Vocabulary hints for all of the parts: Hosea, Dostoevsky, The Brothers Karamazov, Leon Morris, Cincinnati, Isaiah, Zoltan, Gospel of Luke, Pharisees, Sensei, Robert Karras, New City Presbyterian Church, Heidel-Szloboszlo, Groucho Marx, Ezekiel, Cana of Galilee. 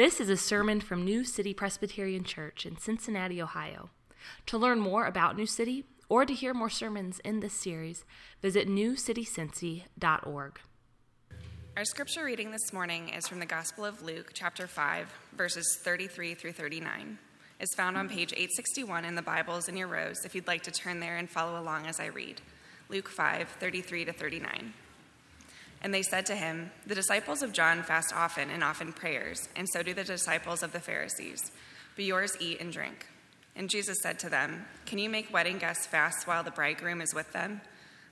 This is a sermon from New City Presbyterian Church in Cincinnati, Ohio. To learn more about New City or to hear more sermons in this series, visit newcitycincy.org. Our scripture reading this morning is from the Gospel of Luke, chapter 5, verses 33 through 39. It's found on page 861 in the Bibles in your rows if you'd like to turn there and follow along as I read. Luke 5, 33 to 39. And they said to him, "The disciples of John fast often and often prayers, and so do the disciples of the Pharisees. But yours eat and drink." And Jesus said to them, "Can you make wedding guests fast while the bridegroom is with them?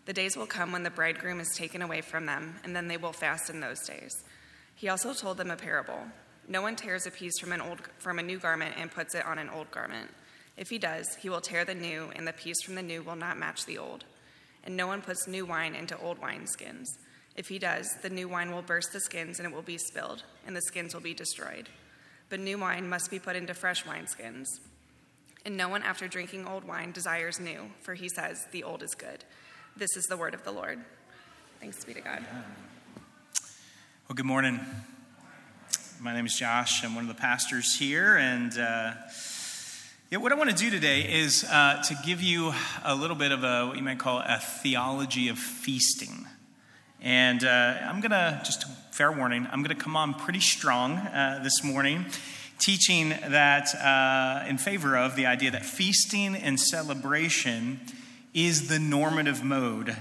The days will come when the bridegroom is taken away from them, and then they will fast in those days." He also told them a parable. "No one tears a piece from a new garment and puts it on an old garment. If he does, he will tear the new, and the piece from the new will not match the old. And no one puts new wine into old wineskins. If he does, the new wine will burst the skins, and it will be spilled, and the skins will be destroyed. But new wine must be put into fresh wineskins. And no one, after drinking old wine, desires new, for he says, 'The old is good.'" This is the word of the Lord. Thanks be to God. Well, good morning. My name is Josh. I'm one of the pastors here. And what I want to do today is to give you a little bit of what you might call a theology of feasting. And I'm going to, just fair warning, I'm going to come on pretty strong this morning, teaching that in favor of the idea that feasting and celebration is the normative mode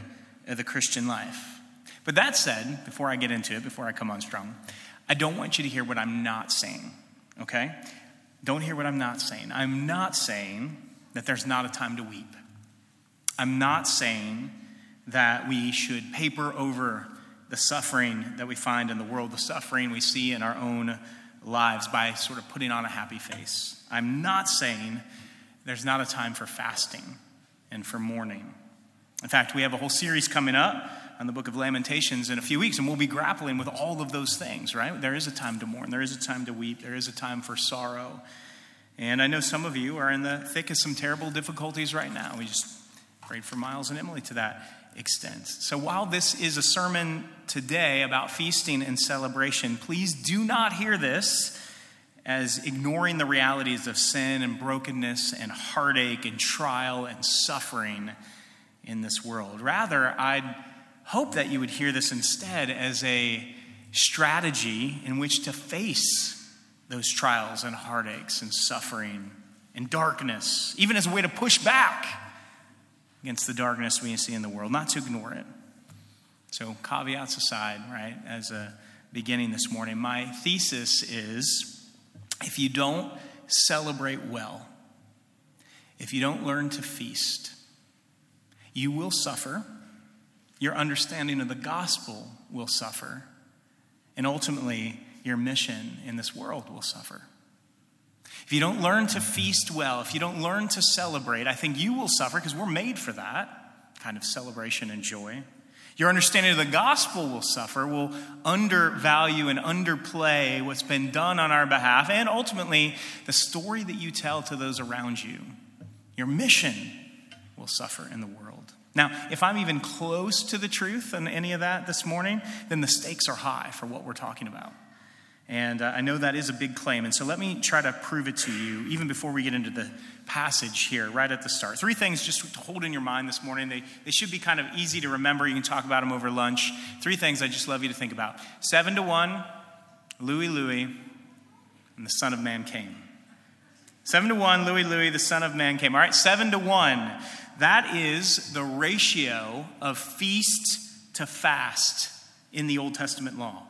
of the Christian life. But that said, before I get into it, before I come on strong, I don't want you to hear what I'm not saying, okay? Don't hear what I'm not saying. I'm not saying that there's not a time to weep. I'm not saying that we should paper over the suffering that we find in the world, the suffering we see in our own lives by sort of putting on a happy face. I'm not saying there's not a time for fasting and for mourning. In fact, we have a whole series coming up on the book of Lamentations in a few weeks, and we'll be grappling with all of those things, right? There is a time to mourn. There is a time to weep. There is a time for sorrow. And I know some of you are in the thick of some terrible difficulties right now. We just prayed for Miles and Emily to that extent. So while this is a sermon today about feasting and celebration, please do not hear this as ignoring the realities of sin and brokenness and heartache and trial and suffering in this world. Rather, I'd hope that you would hear this instead as a strategy in which to face those trials and heartaches and suffering and darkness, even as a way to push back against the darkness we see in the world, not to ignore it. So caveats aside, right, as a beginning this morning, my thesis is, if you don't celebrate well, if you don't learn to feast, you will suffer, your understanding of the gospel will suffer, and ultimately your mission in this world will suffer. If you don't learn to feast well, if you don't learn to celebrate, I think you will suffer because we're made for that kind of celebration and joy. Your understanding of the gospel will suffer, will undervalue and underplay what's been done on our behalf, and ultimately the story that you tell to those around you. Your mission will suffer in the world. Now, if I'm even close to the truth on any of that this morning, then the stakes are high for what we're talking about. And I know that is a big claim, and so let me try to prove it to you even before we get into the passage here right at the start. Three things just to hold in your mind this morning. They should be kind of easy to remember. You can talk about them over lunch. Three things I just love you to think about. 7-1, Louis Louis, and the Son of Man came. 7-1, Louis Louis, the Son of Man came. All right, 7-1. That is the ratio of feast to fast in the Old Testament law.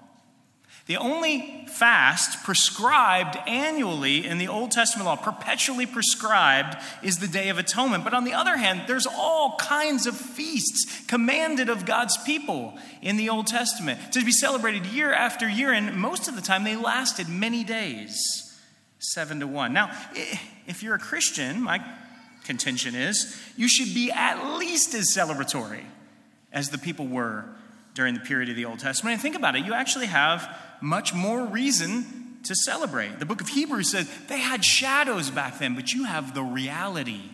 The only fast prescribed annually in the Old Testament law, perpetually prescribed, is the Day of Atonement. But on the other hand, there's all kinds of feasts commanded of God's people in the Old Testament to be celebrated year after year, and most of the time they lasted many days. 7-1. Now, if you're a Christian, my contention is you should be at least as celebratory as the people were during the period of the Old Testament. And think about it, you actually have much more reason to celebrate. The book of Hebrews says they had shadows back then, but you have the reality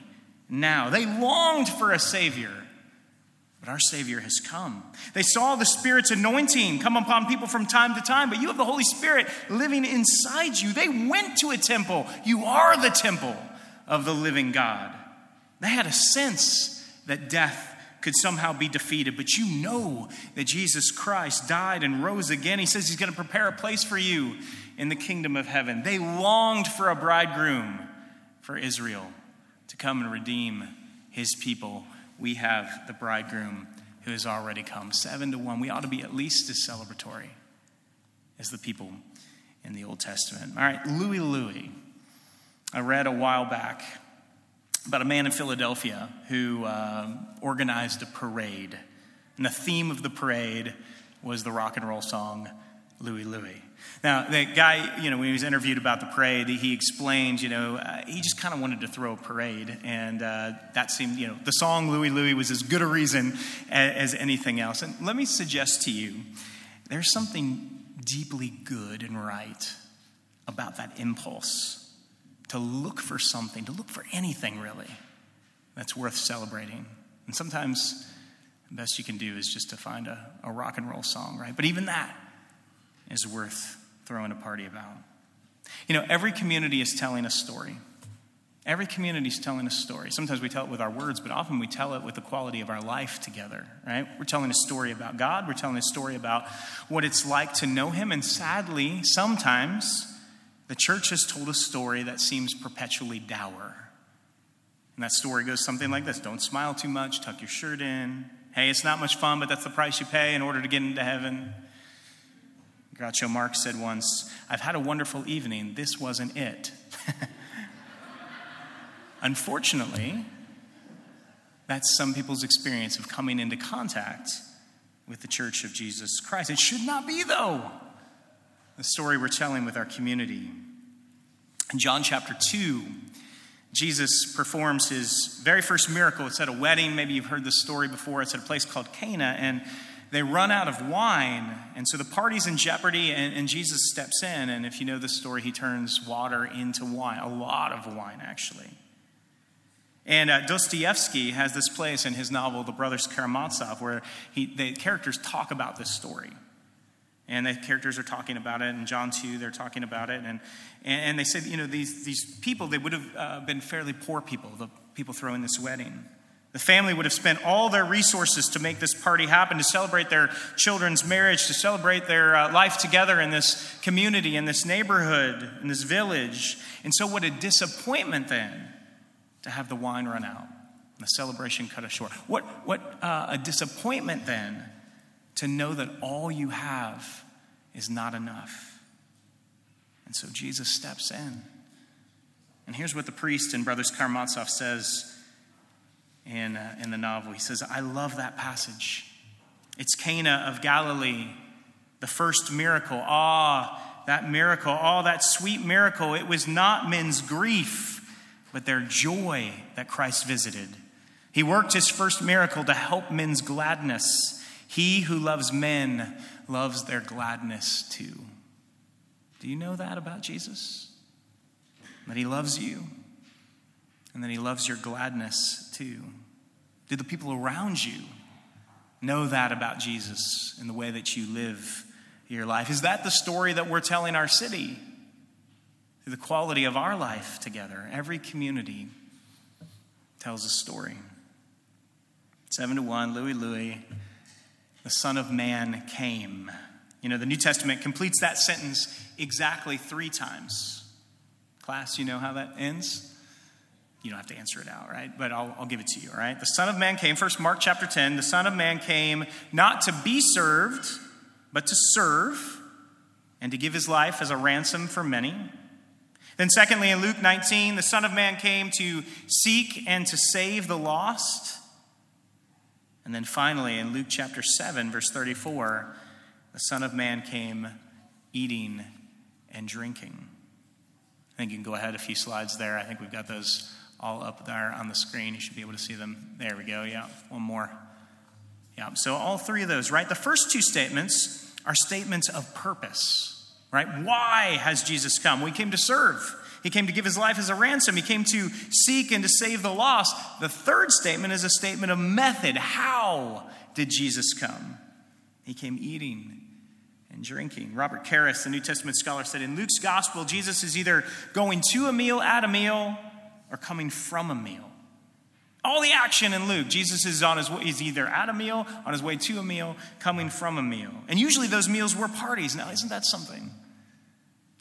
now. They longed for a Savior, But our Savior has come. They saw the Spirit's anointing come upon people from time to time, but you have the Holy Spirit living inside you. They went to a temple. You are the temple of the living God. They had a sense that death could somehow be defeated, but you know that Jesus Christ died and rose again. He says he's going to prepare a place for you in the kingdom of heaven. They longed for a bridegroom for Israel to come and redeem his people. We have the bridegroom who has already come. 7-1. We ought to be at least as celebratory as the people in the Old Testament. All right, Louis. I read a while back about a man in Philadelphia who organized a parade. And the theme of the parade was the rock and roll song, Louie Louie. Now, that guy, when he was interviewed about the parade, he explained, he just kind of wanted to throw a parade. And that seemed, the song Louie Louie was as good a reason as anything else. And let me suggest to you, there's something deeply good and right about that impulse to look for something, to look for anything really that's worth celebrating. And sometimes the best you can do is just to find a rock and roll song, right? But even that is worth throwing a party about. Every community is telling a story. Every community is telling a story. Sometimes we tell it with our words, but often we tell it with the quality of our life together, right? We're telling a story about God. We're telling a story about what it's like to know him. And sadly, sometimes the church has told a story that seems perpetually dour. And that story goes something like this. Don't smile too much. Tuck your shirt in. Hey, it's not much fun, but that's the price you pay in order to get into heaven. Groucho Marx said once, I've had a wonderful evening. This wasn't it. Unfortunately, that's some people's experience of coming into contact with the Church of Jesus Christ. It should not be, though, the story we're telling with our community. In John chapter 2, Jesus performs his very first miracle. It's at a wedding. Maybe you've heard this story before. It's at a place called Cana, and they run out of wine, and so the party's in jeopardy, and Jesus steps in, and if you know the story, he turns water into wine, a lot of wine, actually. And Dostoevsky has this place in his novel, The Brothers Karamazov, where the characters talk about this story. And the characters are talking about it. In John 2, they're talking about it. And they said, these people, they would have been fairly poor people, the people throwing this wedding. The family would have spent all their resources to make this party happen, to celebrate their children's marriage, to celebrate their life together in this community, in this neighborhood, in this village. And so what a disappointment then to have the wine run out, and the celebration cut short. What a disappointment then to know that all you have is not enough. And so Jesus steps in. And here's what the priest in Brothers Karamazov says in the novel. He says, I love that passage. It's Cana of Galilee, the first miracle. Ah, that miracle, that sweet miracle. It was not men's grief, but their joy that Christ visited. He worked his first miracle to help men's gladness. He who loves men loves their gladness too. Do you know that about Jesus? That he loves you? And then he loves your gladness too. Do the people around you know that about Jesus in the way that you live your life? Is that the story that we're telling our city? Through the quality of our life together. Every community tells a story. 7-1, Louie Louie, the Son of Man came. The New Testament completes that sentence exactly 3 times. Class, you know how that ends? You don't have to answer it out, right? But I'll give it to you, all right? The Son of Man came. First, Mark chapter 10. The Son of Man came not to be served, but to serve and to give his life as a ransom for many. Then secondly, in Luke 19, the Son of Man came to seek and to save the lost. And then finally, in Luke chapter 7, verse 34, the Son of Man came eating and drinking. I think you can go ahead a few slides there. I think we've got those all up there on the screen. You should be able to see them. There we go. Yeah, one more. Yeah, so all 3 of those, right? The first 2 statements are statements of purpose, right? Why has Jesus come? Well, he came to serve. He came to give his life as a ransom. He came to seek and to save the lost. The third statement is a statement of method. How did Jesus come? He came eating and drinking. Robert Karras, the New Testament scholar, said in Luke's gospel, Jesus is either going to a meal, at a meal, or coming from a meal. All the action in Luke, Jesus is on his way, he's either at a meal, on his way to a meal, coming from a meal. And usually those meals were parties. Now, isn't that something?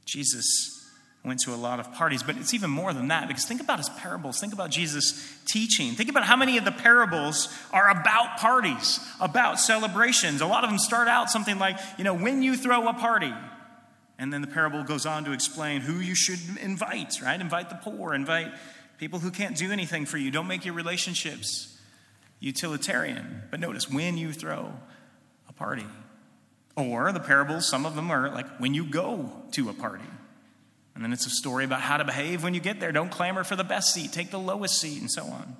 Jesus went to a lot of parties, but it's even more than that, because think about his parables. Think about Jesus' teaching. Think about how many of the parables are about parties, about celebrations. A lot of them start out something like, when you throw a party. And then the parable goes on to explain who you should invite, right? Invite the poor, invite people who can't do anything for you. Don't make your relationships utilitarian. But notice, when you throw a party. Or the parables, some of them are like when you go to a party. And then it's a story about how to behave when you get there. Don't clamor for the best seat. Take the lowest seat, and so on.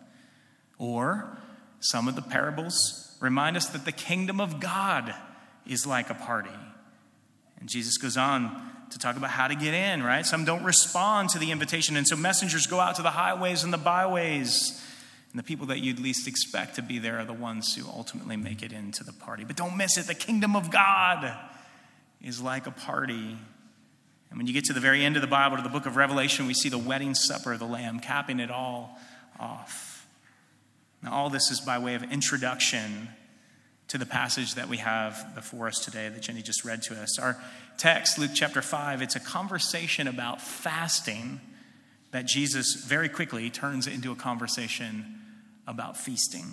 Or some of the parables remind us that the kingdom of God is like a party. And Jesus goes on to talk about how to get in, right? Some don't respond to the invitation. And so messengers go out to the highways and the byways. And the people that you'd least expect to be there are the ones who ultimately make it into the party. But don't miss it. The kingdom of God is like a party. And when you get to the very end of the Bible, to the book of Revelation, we see the wedding supper of the Lamb, capping it all off. Now, all this is by way of introduction to the passage that we have before us today that Jenny just read to us. Our text, Luke chapter 5, it's a conversation about fasting that Jesus very quickly turns into a conversation about feasting.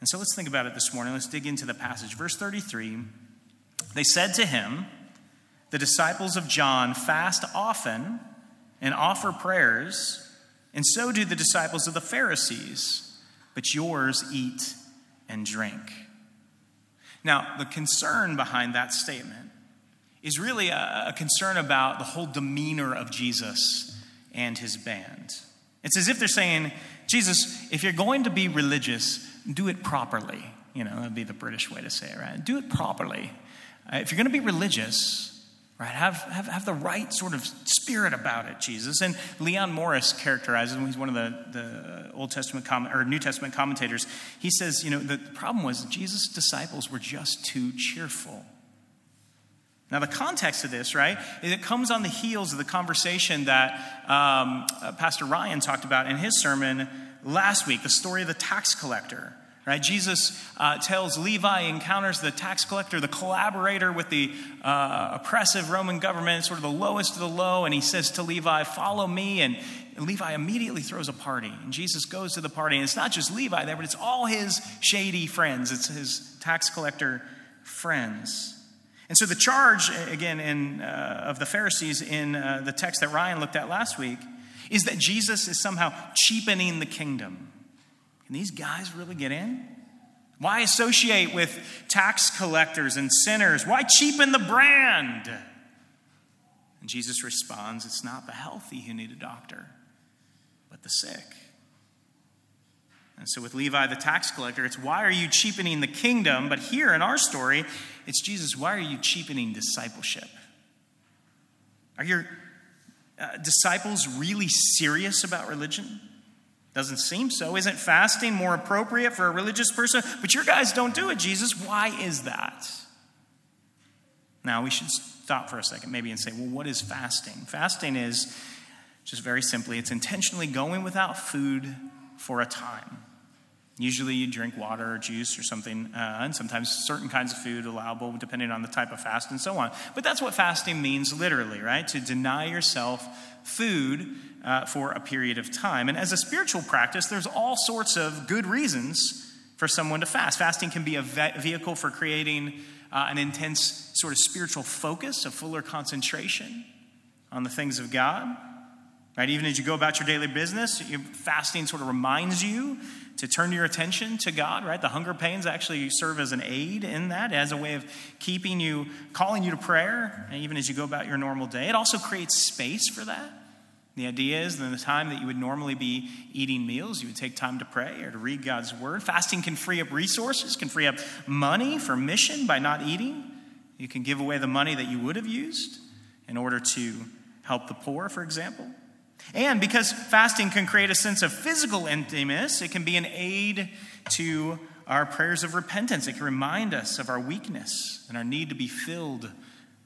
And so let's think about it this morning. Let's dig into the passage. Verse 33, they said to him, the disciples of John fast often and offer prayers, and so do the disciples of the Pharisees, but yours eat and drink. Now, the concern behind that statement is really a concern about the whole demeanor of Jesus and his band. It's as if they're saying, Jesus, if you're going to be religious, do it properly. That would be the British way to say it, right? Do it properly. If you're going to be religious, right, have the right sort of spirit about it, Jesus. And Leon Morris characterizes him. He's one of the Old Testament or New Testament commentators. He says, the problem was Jesus' disciples were just too cheerful. Now, the context of this, right, is it comes on the heels of the conversation that Pastor Ryan talked about in his sermon last week, the story of the tax collector. Right, Jesus tells Levi, encounters the tax collector, the collaborator with the oppressive Roman government, sort of the lowest of the low, and he says to Levi, follow me, and Levi immediately throws a party, and Jesus goes to the party, and it's not just Levi there, but it's all his shady friends, it's his tax collector friends. And so the charge, again, of the Pharisees in the text that Ryan looked at last week, is that Jesus is somehow cheapening the kingdom. Can these guys really get in? Why associate with tax collectors and sinners? Why cheapen the brand? And Jesus responds, it's not the healthy who need a doctor, but the sick. And so with Levi, the tax collector, it's why are you cheapening the kingdom? But here in our story, it's Jesus, why are you cheapening discipleship? Are your disciples really serious about religion? Doesn't seem so. Isn't fasting more appropriate for a religious person? But your guys don't do it, Jesus. Why is that? Now, we should stop for a second maybe and say, well, what is fasting? Fasting is, just very simply, it's intentionally going without food for a time. Usually you drink water or juice or something, and sometimes certain kinds of food allowable depending on the type of fast and so on. But that's what fasting means literally, right? To deny yourself food for a period of time. And as a spiritual practice, there's all sorts of good reasons for someone to fast. Fasting can be a vehicle for creating an intense sort of spiritual focus, a fuller concentration on the things of God. Right? Even as you go about your daily business, fasting sort of reminds you to turn your attention to God, right? The hunger pains actually serve as an aid in that, as a way of keeping you, calling you to prayer, and even as you go about your normal day. It also creates space for that. The idea is that in the time that you would normally be eating meals, you would take time to pray or to read God's word. Fasting can free up resources, can free up money for mission by not eating. You can give away the money that you would have used in order to help the poor, for example. And because fasting can create a sense of physical emptiness, it can be an aid to our prayers of repentance. It can remind us of our weakness and our need to be filled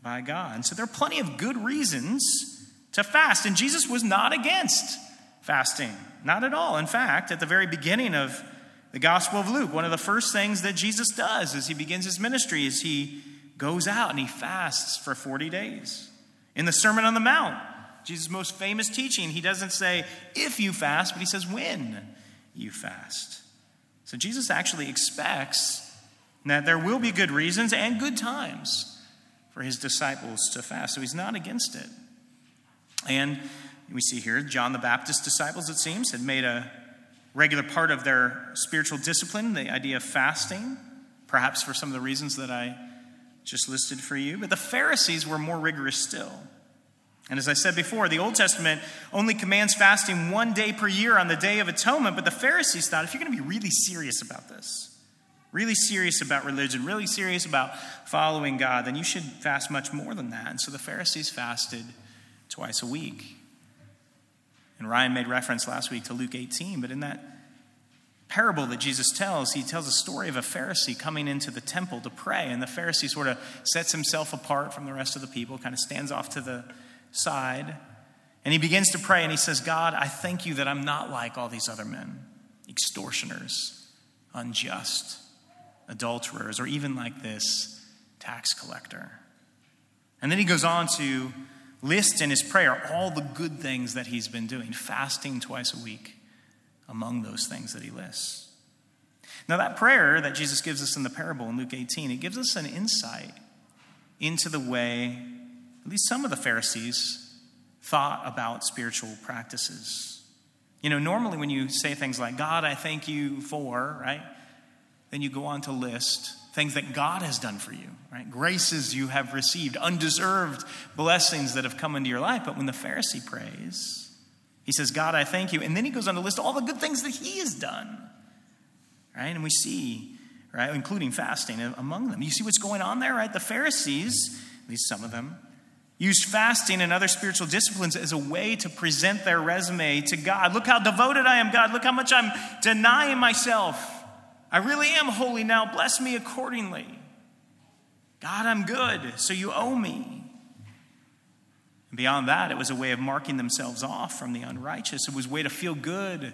by God. And so there are plenty of good reasons to fast. And Jesus was not against fasting, not at all. In fact, at the very beginning of the Gospel of Luke, one of the first things that Jesus does as he begins his ministry is he goes out and he fasts for 40 days. In the Sermon on the Mount, Jesus' most famous teaching, he doesn't say, if you fast, but he says, when you fast. So Jesus actually expects that there will be good reasons and good times for his disciples to fast. So he's not against it. And we see here, John the Baptist's disciples, it seems, had made a regular part of their spiritual discipline, the idea of fasting, perhaps for some of the reasons that I just listed for you. But the Pharisees were more rigorous still. And as I said before, the Old Testament only commands fasting one day per year on the Day of Atonement. But the Pharisees thought, if you're going to be really serious about this, really serious about religion, really serious about following God, then you should fast much more than that. And so the Pharisees fasted twice a week. And Ryan made reference last week to Luke 18. But in that parable that Jesus tells, he tells a story of a Pharisee coming into the temple to pray. And the Pharisee sort of sets himself apart from the rest of the people, kind of stands off to the side, and he begins to pray, and he says, God, I thank you that I'm not like all these other men, extortioners, unjust, adulterers, or even like this tax collector. And then he goes on to list in his prayer all the good things that he's been doing, fasting twice a week among those things that he lists. Now, that prayer that Jesus gives us in the parable in Luke 18, it gives us an insight into the way at least some of the Pharisees thought about spiritual practices. You know, normally when you say things like, God, I thank you for, right? Then you go on to list things that God has done for you, right? Graces you have received, undeserved blessings that have come into your life. But when the Pharisee prays, he says, God, I thank you. And then he goes on to list all the good things that he has done, right? And we see, right, including fasting among them. You see what's going on there, right? The Pharisees, at least some of them, used fasting and other spiritual disciplines as a way to present their resume to God. Look how devoted I am, God. Look how much I'm denying myself. I really am holy now. Bless me accordingly. God, I'm good, so you owe me. And beyond that, it was a way of marking themselves off from the unrighteous. It was a way to feel good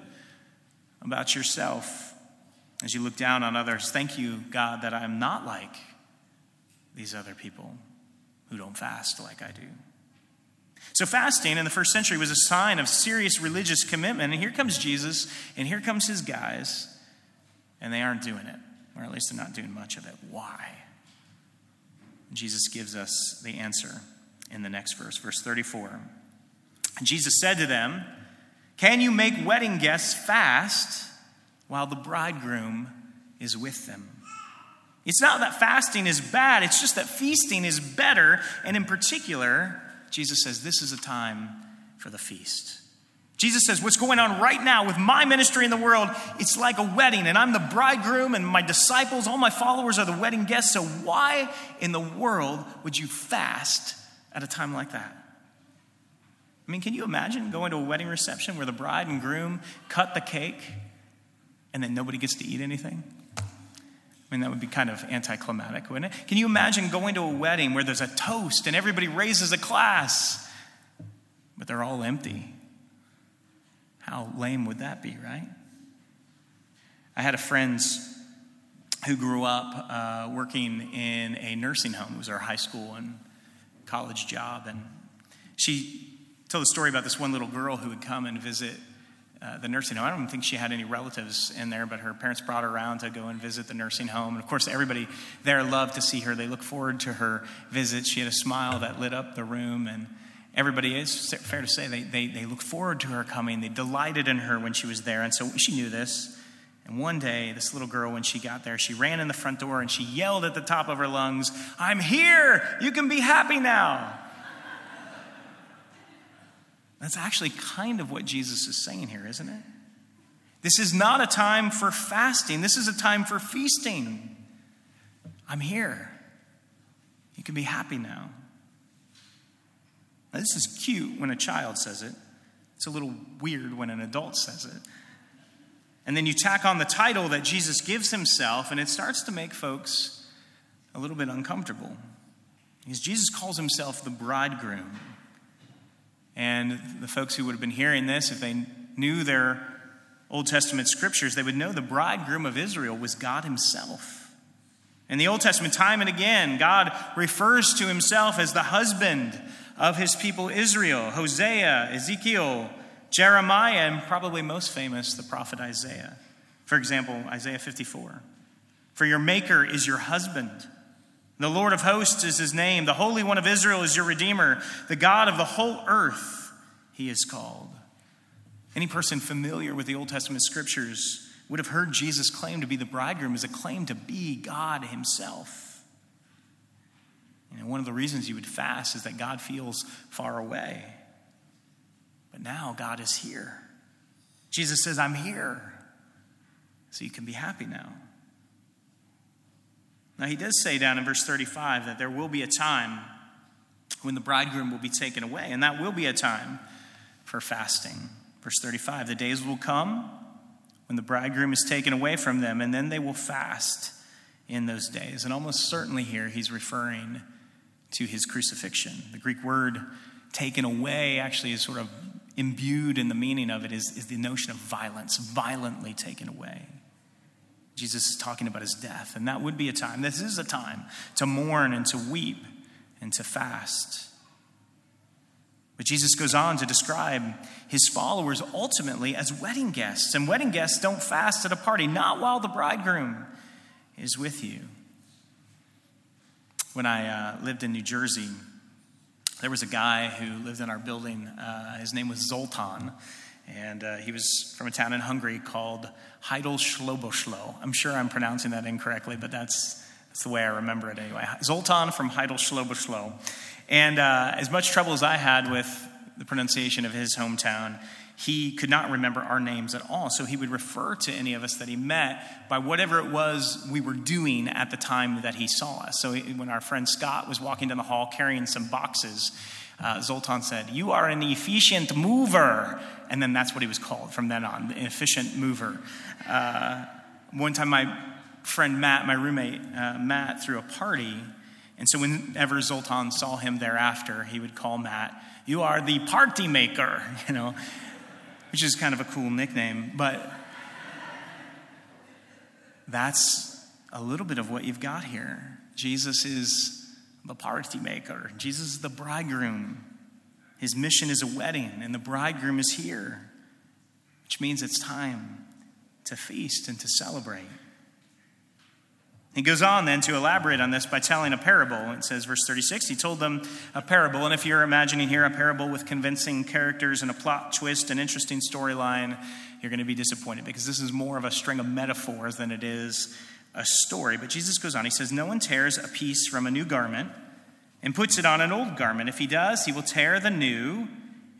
about yourself as you look down on others. Thank you, God, that I'm not like these other people who don't fast like I do. So fasting in the first century was a sign of serious religious commitment. And here comes Jesus, and here comes his guys, and they aren't doing it, or at least they're not doing much of it. Why? Jesus gives us the answer in the next verse, verse 34. Jesus said to them, can you make wedding guests fast while the bridegroom is with them? It's not that fasting is bad, it's just that feasting is better. And in particular, Jesus says, this is a time for the feast. Jesus says, what's going on right now with my ministry in the world, it's like a wedding, and I'm the bridegroom, and my disciples, all my followers are the wedding guests. So why in the world would you fast at a time like that? I mean, can you imagine going to a wedding reception where the bride and groom cut the cake, and then nobody gets to eat anything? I mean, that would be kind of anticlimactic, wouldn't it? Can you imagine going to a wedding where there's a toast and everybody raises a glass, but they're all empty? How lame would that be, right? I had a friend who grew up working in a nursing home. It was our high school and college job. And she told a story about this one little girl who would come and visit the nursing home. I don't think she had any relatives in there, but her parents brought her around to go and visit the nursing home. And of course, everybody there loved to see her. They looked forward to her visit. She had a smile that lit up the room, and everybody, it's fair to say, they looked forward to her coming. They delighted in her when she was there. And so she knew this. And one day, this little girl, when she got there, she ran in the front door and she yelled at the top of her lungs, I'm here! You can be happy now! That's actually kind of what Jesus is saying here, isn't it? This is not a time for fasting. This is a time for feasting. I'm here. You can be happy now. Now, this is cute when a child says it. It's a little weird when an adult says it. And then you tack on the title that Jesus gives himself, and it starts to make folks a little bit uncomfortable. Because Jesus calls himself the bridegroom. And the folks who would have been hearing this, if they knew their Old Testament scriptures, they would know the bridegroom of Israel was God himself. In the Old Testament, time and again, God refers to himself as the husband of his people Israel. Hosea, Ezekiel, Jeremiah, and probably most famous, the prophet Isaiah. For example, Isaiah 54. For your maker is your husband. The Lord of hosts is his name. The Holy One of Israel is your Redeemer. The God of the whole earth, he is called. Any person familiar with the Old Testament scriptures would have heard Jesus' claim to be the bridegroom as a claim to be God himself. And one of the reasons you would fast is that God feels far away. But now God is here. Jesus says, I'm here. So you can be happy now. Now he does say down in verse 35 that there will be a time when the bridegroom will be taken away. And that will be a time for fasting. Verse 35, the days will come when the bridegroom is taken away from them, and then they will fast in those days. And almost certainly here he's referring to his crucifixion. The Greek word taken away actually is sort of imbued in the meaning of it is the notion of violence, violently taken away. Jesus is talking about his death, and that would be a time. This is a time to mourn and to weep and to fast. But Jesus goes on to describe his followers ultimately as wedding guests. And wedding guests don't fast at a party, not while the bridegroom is with you. When I lived in New Jersey, there was a guy who lived in our building. His name was Zoltan. And he was from a town in Hungary called Heidel-Szloboszlo. I'm sure I'm pronouncing that incorrectly, but that's the way I remember it anyway. Zoltan from Heidel-Szloboszlo. And as much trouble as I had with the pronunciation of his hometown, he could not remember our names at all. So he would refer to any of us that he met by whatever it was we were doing at the time that he saw us. So when our friend Scott was walking down the hall carrying some boxes, Zoltan said, "You are an efficient mover." And then that's what he was called from then on, an efficient mover. One time my friend Matt, my roommate Matt, threw a party. And so whenever Zoltan saw him thereafter, he would call Matt, "You are the party maker," which is kind of a cool nickname. But that's a little bit of what you've got here. Jesus is the party maker. Jesus is the bridegroom. His mission is a wedding, and the bridegroom is here, which means it's time to feast and to celebrate. He goes on then to elaborate on this by telling a parable. It says, verse 36, he told them a parable. And if you're imagining here a parable with convincing characters and a plot twist, an interesting storyline, you're going to be disappointed because this is more of a string of metaphors than it is a story. But Jesus goes on. He says, no one tears a piece from a new garment and puts it on an old garment. If he does, he will tear the new,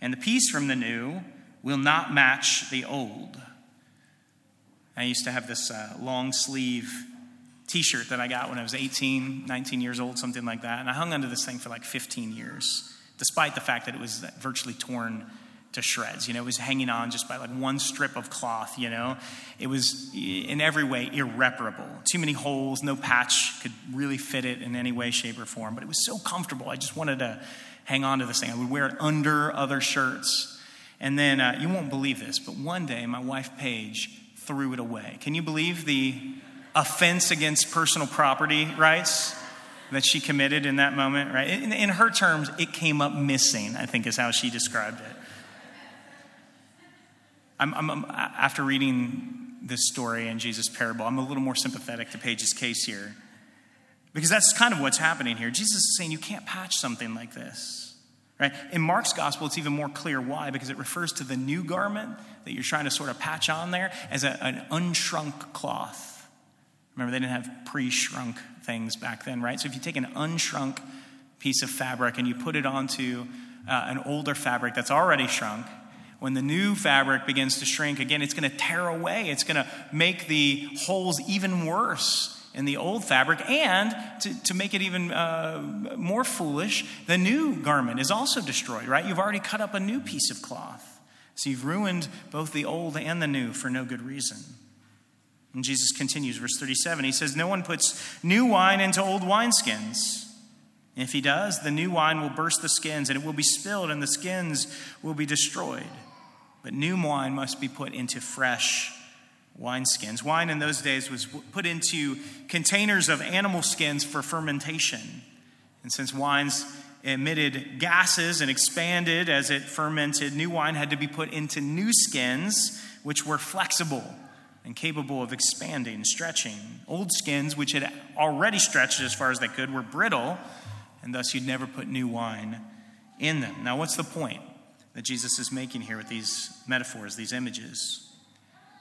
and the piece from the new will not match the old. I used to have this long sleeve T-shirt that I got when I was 18, 19 years old, something like that. And I hung onto this thing for like 15 years, despite the fact that it was virtually torn to shreds. It was hanging on just by like one strip of cloth, It was in every way irreparable. Too many holes, no patch could really fit it in any way, shape, or form. But it was so comfortable. I just wanted to hang on to this thing. I would wear it under other shirts. And then, you won't believe this, but one day my wife, Paige, threw it away. Can you believe the offense against personal property rights that she committed in that moment, right? In her terms, it came up missing, I think is how she described it. I'm after reading this story and Jesus' parable, I'm a little more sympathetic to Paige's case here, because that's kind of what's happening here. Jesus is saying you can't patch something like this, right? In Mark's gospel, it's even more clear why, because it refers to the new garment that you're trying to sort of patch on there as an unshrunk cloth. Remember, they didn't have pre-shrunk things back then, right? So if you take an unshrunk piece of fabric and you put it onto an older fabric that's already shrunk, when the new fabric begins to shrink again, it's going to tear away. It's going to make the holes even worse in the old fabric. And to make it even more foolish, the new garment is also destroyed, right? You've already cut up a new piece of cloth. So you've ruined both the old and the new for no good reason. And Jesus continues, verse 37. He says, no one puts new wine into old wineskins. If he does, the new wine will burst the skins, and it will be spilled, and the skins will be destroyed. But new wine must be put into fresh wineskins. Wine in those days was put into containers of animal skins for fermentation. And since wines emitted gases and expanded as it fermented, new wine had to be put into new skins, which were flexible and capable of expanding and stretching. Old skins, which had already stretched as far as they could, were brittle, and thus you'd never put new wine in them. Now, what's the point that Jesus is making here with these metaphors, these images?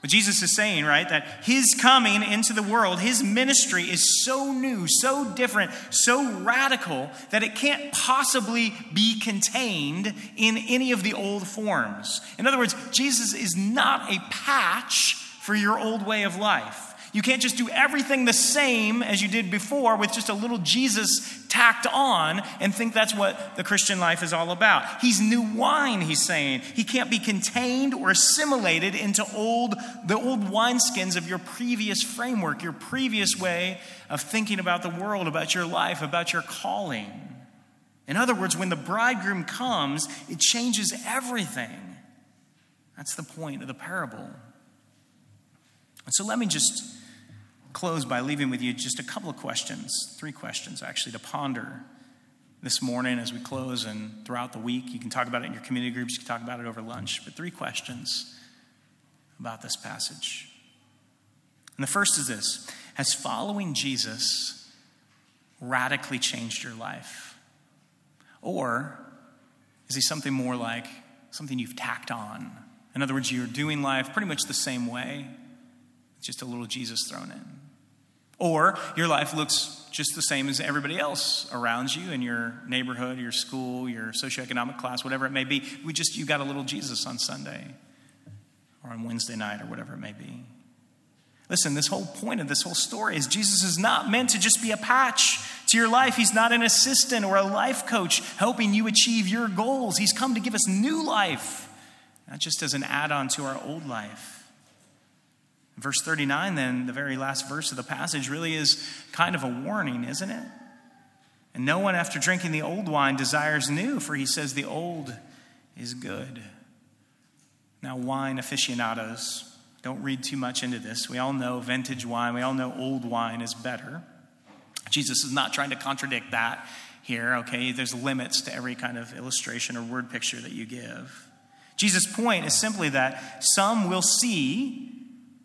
What Jesus is saying, right, that his coming into the world, his ministry is so new, so different, so radical that it can't possibly be contained in any of the old forms. In other words, Jesus is not a patch for your old way of life. You can't just do everything the same as you did before with just a little Jesus tacked on and think that's what the Christian life is all about. He's new wine, he's saying. He can't be contained or assimilated into the old wineskins of your previous framework, your previous way of thinking about the world, about your life, about your calling. In other words, when the bridegroom comes, it changes everything. That's the point of the parable. And so let me just close by leaving with you just a couple of questions, 3 questions actually, to ponder this morning as we close and throughout the week. You can talk about it in your community groups, you can talk about it over lunch, but 3 questions about this passage. And the first is this: has following Jesus radically changed your life? Or is he something more like something you've tacked on? In other words, you're doing life pretty much the same way, just a little Jesus thrown in. Or your life looks just the same as everybody else around you in your neighborhood, your school, your socioeconomic class, whatever it may be. You got a little Jesus on Sunday or on Wednesday night or whatever it may be. Listen, this whole point of this whole story is Jesus is not meant to just be a patch to your life. He's not an assistant or a life coach helping you achieve your goals. He's come to give us new life, not just as an add-on to our old life. Verse 39, then, the very last verse of the passage, really is kind of a warning, isn't it? And no one, after drinking the old wine, desires new, for he says the old is good. Now, wine aficionados, don't read too much into this. We all know vintage wine. We all know old wine is better. Jesus is not trying to contradict that here, okay? There's limits to every kind of illustration or word picture that you give. Jesus' point is simply that some will see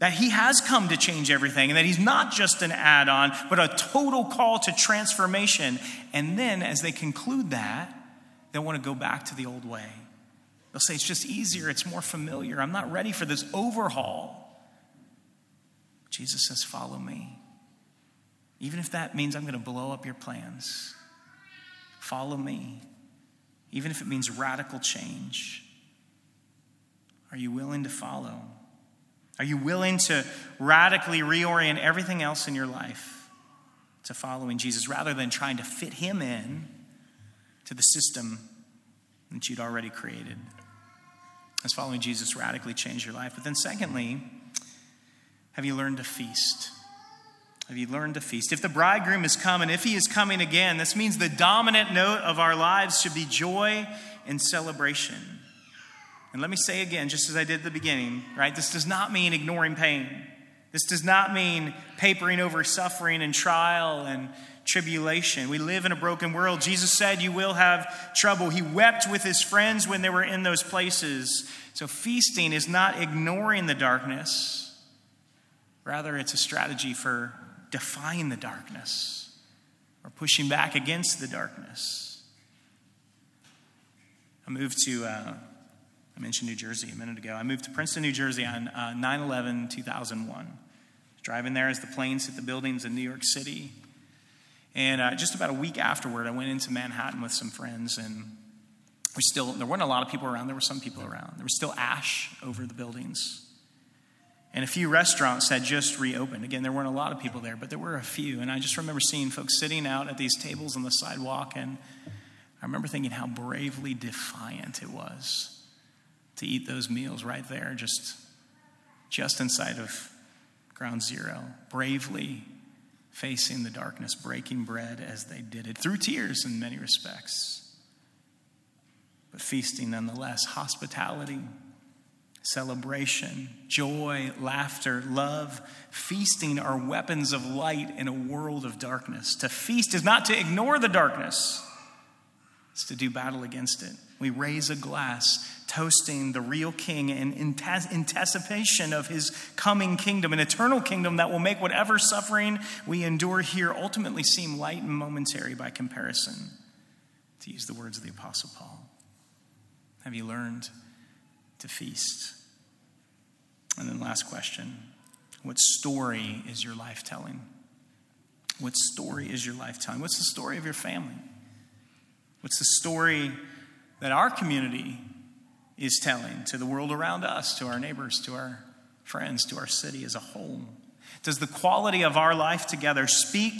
that he has come to change everything and that he's not just an add-on, but a total call to transformation. And then as they conclude that, they'll want to go back to the old way. They'll say, it's just easier, it's more familiar. I'm not ready for this overhaul. Jesus says, follow me. Even if that means I'm going to blow up your plans, follow me. Even if it means radical change, are you willing to follow? Are you willing to radically reorient everything else in your life to following Jesus rather than trying to fit him in to the system that you'd already created? Has following Jesus radically changed your life? But then secondly, have you learned to feast? Have you learned to feast? If the bridegroom is coming, if he is coming again, this means the dominant note of our lives should be joy and celebration. And let me say again, just as I did at the beginning, right? This does not mean ignoring pain. This does not mean papering over suffering and trial and tribulation. We live in a broken world. Jesus said, you will have trouble. He wept with his friends when they were in those places. So feasting is not ignoring the darkness. Rather, it's a strategy for defying the darkness or pushing back against the darkness. I moved to... I mentioned New Jersey a minute ago. I moved to Princeton, New Jersey on 9/11/2001. Driving there as the planes hit the buildings in New York City. And just about a week afterward, I went into Manhattan with some friends. And there weren't a lot of people around. There were some people around. There was still ash over the buildings. And a few restaurants had just reopened. Again, there weren't a lot of people there, but there were a few. And I just remember seeing folks sitting out at these tables on the sidewalk. And I remember thinking how bravely defiant it was to eat those meals right there, just inside of ground zero, bravely facing the darkness, breaking bread as they did it, through tears in many respects, but feasting nonetheless, hospitality, celebration, joy, laughter, love. Feasting are weapons of light in a world of darkness. To feast is not to ignore the darkness. It's to do battle against it. We raise a glass, toasting the real king in anticipation of his coming kingdom, an eternal kingdom that will make whatever suffering we endure here ultimately seem light and momentary by comparison, to use the words of the Apostle Paul. Have you learned to feast? And then last question, what story is your life telling? What story is your life telling? What's the story of your family? What's the story that our community is telling to the world around us, to our neighbors, to our friends, to our city as a whole? Does the quality of our life together speak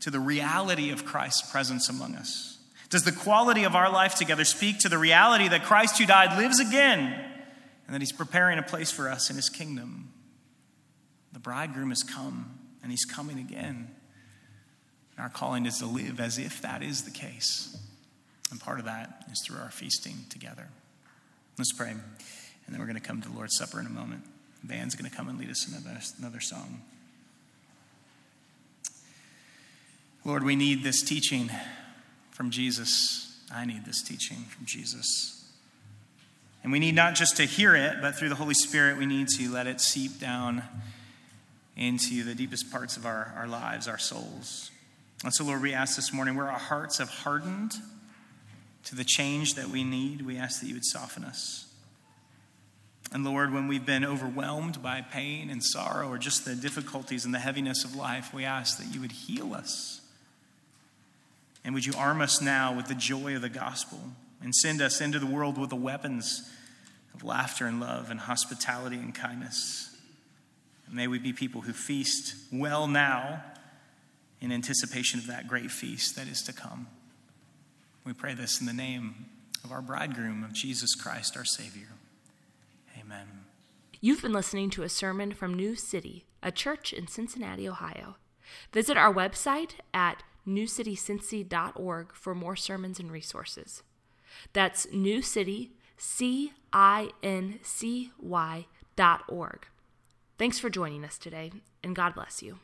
to the reality of Christ's presence among us? Does the quality of our life together speak to the reality that Christ who died lives again, and that he's preparing a place for us in his kingdom? The bridegroom has come, and he's coming again. And our calling is to live as if that is the case. And part of that is through our feasting together. Let's pray. And then we're going to come to the Lord's Supper in a moment. The band's going to come and lead us in another song. Lord, we need this teaching from Jesus. I need this teaching from Jesus. And we need not just to hear it, but through the Holy Spirit, we need to let it seep down into the deepest parts of our lives, our souls. And so, Lord, we ask this morning, where our hearts have hardened to the change that we need, we ask that you would soften us. And Lord, when we've been overwhelmed by pain and sorrow or just the difficulties and the heaviness of life, we ask that you would heal us. And would you arm us now with the joy of the gospel and send us into the world with the weapons of laughter and love and hospitality and kindness. And may we be people who feast well now in anticipation of that great feast that is to come. We pray this in the name of our bridegroom, of Jesus Christ, our Savior. Amen. You've been listening to a sermon from New City, a church in Cincinnati, Ohio. Visit our website at newcitycincy.org for more sermons and resources. That's newcitycincy.org. Thanks for joining us today, and God bless you.